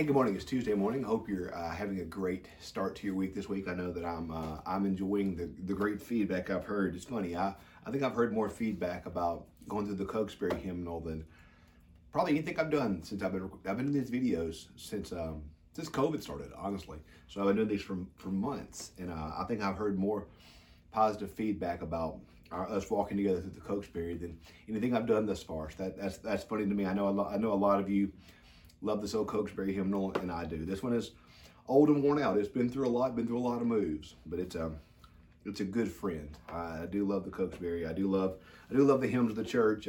Hey, good morning. It's Tuesday morning. Hope you're having a great start to your week this week. I know that I'm enjoying the great feedback I've heard. It's funny. I think I've heard more feedback about going through the Cokesbury hymnal than probably anything I've done since I've been doing these videos since COVID started, honestly. So I've been doing these for months, and I think I've heard more positive feedback about us walking together through the Cokesbury than anything I've done thus far. So that's funny to me. I know a lot of you love this old Cokesbury hymnal, and I do. This one is old and worn out. It's been through a lot of moves, but it's a good friend. I do love the Cokesbury. I do love the hymns of the church.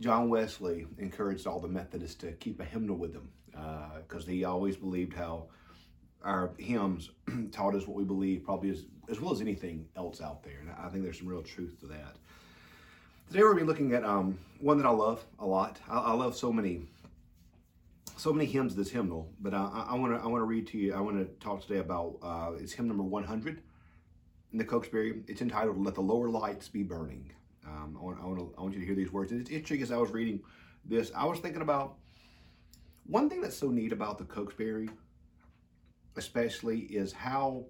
John Wesley encouraged all the Methodists to keep a hymnal with them because he always believed how our hymns taught us what we believe, probably as well as anything else out there. And I think there's some real truth to that. Today we're going to be looking at one that I love a lot. I love so many hymns of this hymnal, but I want to read to you. I want to talk today about it's hymn number 100 in the Cokesbury. It's entitled "Let the Lower Lights Be Burning." I want you to hear these words. And it's interesting, as I was reading this, I was thinking about one thing that's so neat about the Cokesbury, especially, is how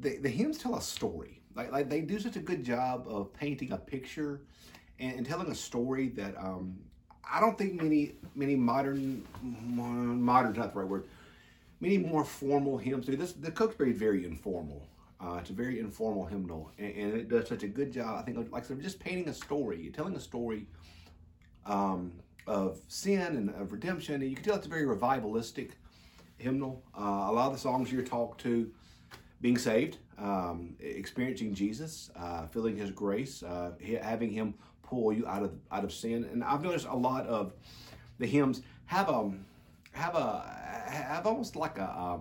the hymns tell a story. Like they do such a good job of painting a picture and telling a story that I don't think many modern's not the right word. Many more formal hymns do. The Cokesbury is very informal. It's a very informal hymnal, and it does such a good job, I think, of, like I said, just painting a story, telling a story of sin and of redemption. And you can tell it's a very revivalistic hymnal. A lot of the songs here talk to being saved, experiencing Jesus, feeling His grace, having Him pull you out of sin. And I've noticed a lot of the hymns have almost like a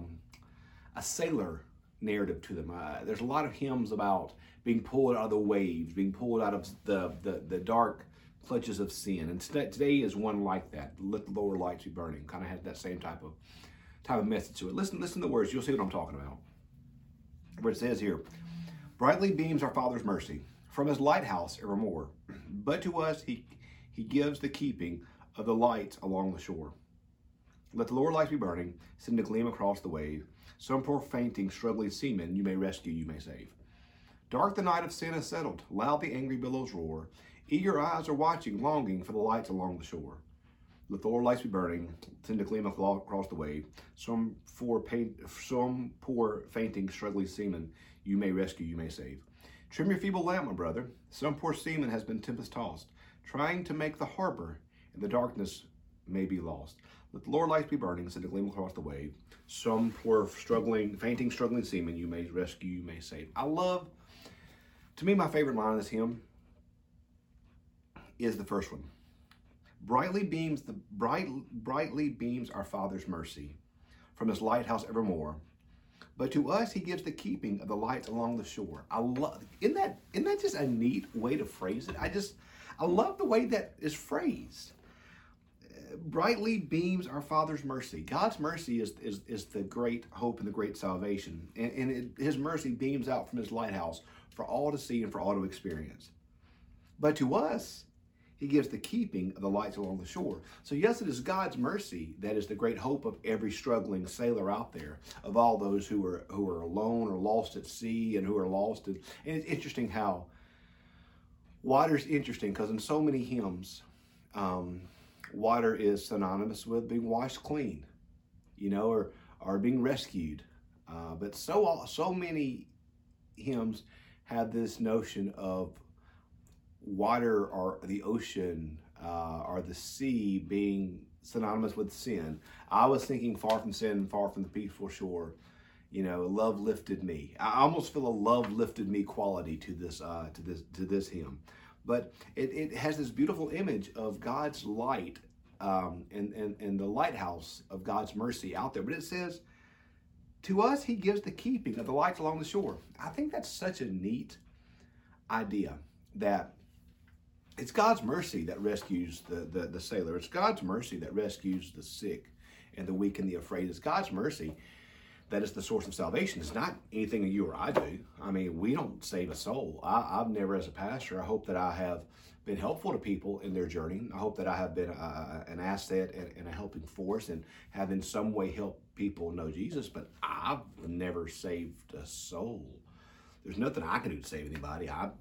sailor narrative to them. There's a lot of hymns about being pulled out of the waves, being pulled out of the dark clutches of sin. And today is one like that. "Let the lower lights be burning." Kind of has that same type of message to it. Listen to the words. You'll see what I'm talking about. Where it says here, "Brightly beams our Father's mercy from His lighthouse evermore, but to us He gives the keeping of the lights along the shore. Let the lower lights be burning, send a gleam across the wave. Some poor fainting, struggling seaman you may rescue, you may save. Dark the night of sin is settled, loud the angry billows roar. Eager eyes are watching, longing for the lights along the shore. Let the lower lights be burning, send a gleam across the wave. Some poor fainting, struggling seaman you may rescue, you may save. Trim your feeble lamp, my brother. Some poor seaman has been tempest-tossed, trying to make the harbor, and the darkness may be lost. Let the lower lights be burning, send a gleam across the wave. Some poor fainting, struggling seaman you may rescue, you may save." To me, my favorite line in this hymn is the first one. Brightly beams our Father's mercy from His lighthouse evermore, but to us He gives the keeping of the lights along the shore. Isn't that just a neat way to phrase it? I love the way that is phrased. Brightly beams our Father's mercy. God's mercy is the great hope and the great salvation, and His mercy beams out from His lighthouse for all to see and for all to experience. But to us, He gives the keeping of the lights along the shore. So yes, it is God's mercy that is the great hope of every struggling sailor out there, of all those who are alone or lost at sea and who are lost. And it's interesting how water's interesting, because in so many hymns, water is synonymous with being washed clean, or being rescued. But so many hymns have this notion of water or the ocean or the sea being synonymous with sin. I was thinking, "Far from sin, far from the peaceful shore, love lifted me." I almost feel a "love lifted me" quality to this hymn, but it has this beautiful image of God's light and the lighthouse of God's mercy out there. But it says, "To us He gives the keeping of the lights along the shore." I think that's such a neat idea, that it's God's mercy that rescues the sailor. It's God's mercy that rescues the sick and the weak and the afraid. It's God's mercy that is the source of salvation. It's not anything that you or I do. I mean, we don't save a soul. I've never, as a pastor, I hope that I have been helpful to people in their journey. I hope that I have been an asset and a helping force and have in some way helped people know Jesus, but I've never saved a soul. There's nothing I can do to save anybody. The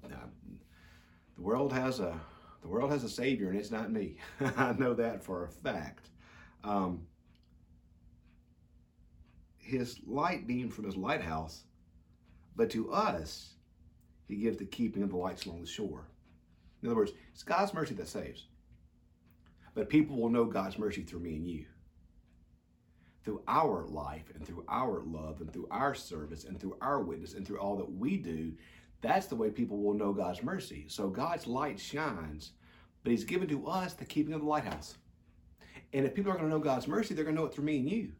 world has a savior, and it's not me. I know that for a fact. His light beamed from his lighthouse, but to us, he gives the keeping of the lights along the shore. In other words, it's God's mercy that saves. But people will know God's mercy through me and you. Through our life and through our love and through our service and through our witness and through all that we do, that's the way people will know God's mercy. So God's light shines, but he's given to us the keeping of the lighthouse. And if people are going to know God's mercy, they're going to know it through me and you.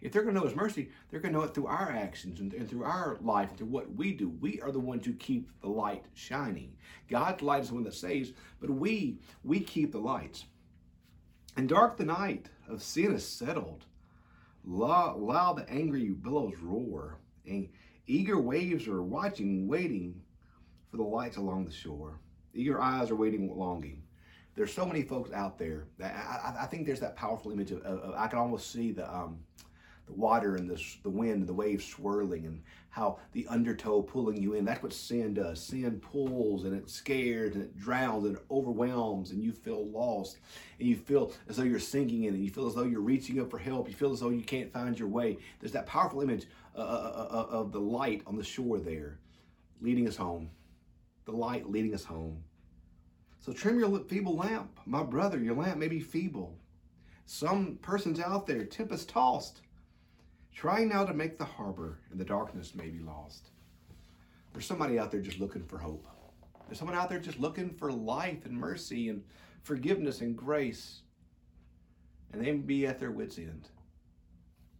If they're going to know his mercy, they're going to know it through our actions and through our life and through what we do. We are the ones who keep the light shining. God's light is the one that saves, but we keep the lights. And dark the night of sin is settled. Loud the angry billows roar. And eager waves are watching, waiting for the lights along the shore. Eager eyes are waiting, longing. There's so many folks out there that I think there's that powerful image of I can almost see the water and the wind and the waves swirling and how the undertow pulling you in. That's what sin does. Sin pulls and it scares and it drowns and it overwhelms and you feel lost and you feel as though you're sinking in and you feel as though you're reaching up for help. You feel as though you can't find your way. There's that powerful image of the light on the shore there leading us home. The light leading us home. So trim your feeble lamp. My brother, your lamp may be feeble. Some persons out there, tempest tossed, trying now to make the harbor, and the darkness may be lost. There's somebody out there just looking for hope. There's someone out there just looking for life and mercy and forgiveness and grace. And they may be at their wits' end.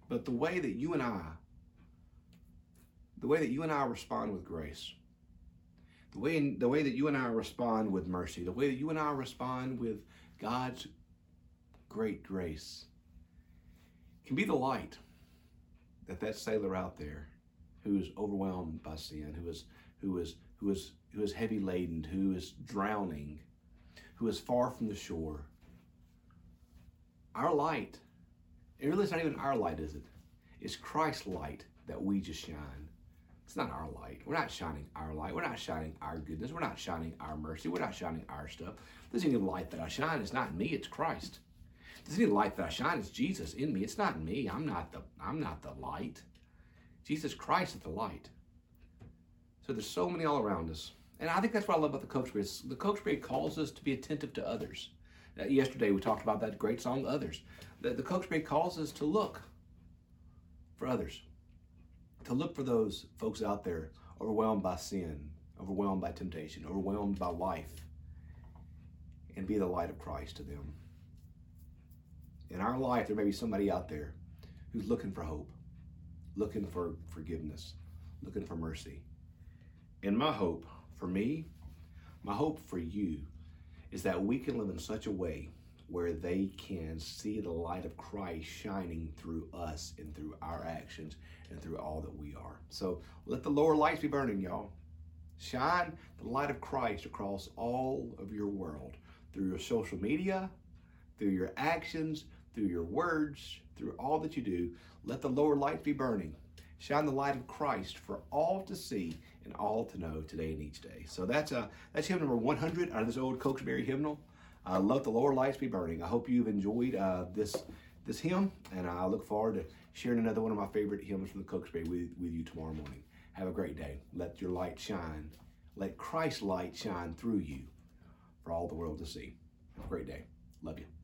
But the way that you and I respond with grace, the way that you and I respond with mercy, the way that you and I respond with God's great grace can be the light that sailor out there who is overwhelmed by sin, who is heavy laden, who is drowning, who is far from the shore. Our light, and really it's not even our light, is it? It's Christ's light that we just shine. It's not our light. We're not shining our light. We're not shining our goodness. We're not shining our mercy. We're not shining our stuff. There's any light that I shine. It's not me. It's Christ. There's any light that I shine. It's Jesus in me. It's not me. I'm not the light. Jesus Christ is the light. So there's so many all around us, and I think that's what I love about the Cokesbury. The Cokesbury calls us to be attentive to others. Now, yesterday we talked about that great song, "Others." The Cokesbury calls us to look for others. To look for those folks out there overwhelmed by sin, overwhelmed by temptation, overwhelmed by life, and be the light of Christ to them. In our life, there may be somebody out there who's looking for hope, looking for forgiveness, looking for mercy. And my hope for me, my hope for you, is that we can live in such a way where they can see the light of Christ shining through us and through our actions and through all that we are. So let the lower lights be burning, y'all. Shine the light of Christ across all of your world, through your social media, through your actions, through your words, through all that you do. Let the lower lights be burning. Shine the light of Christ for all to see and all to know today and each day. So that's hymn number 100 out of this old Cokesbury hymnal. Let the lower lights be burning. I hope you've enjoyed this hymn, and I look forward to sharing another one of my favorite hymns from the Cokesbury with you tomorrow morning. Have a great day. Let your light shine. Let Christ's light shine through you for all the world to see. Have a great day. Love you.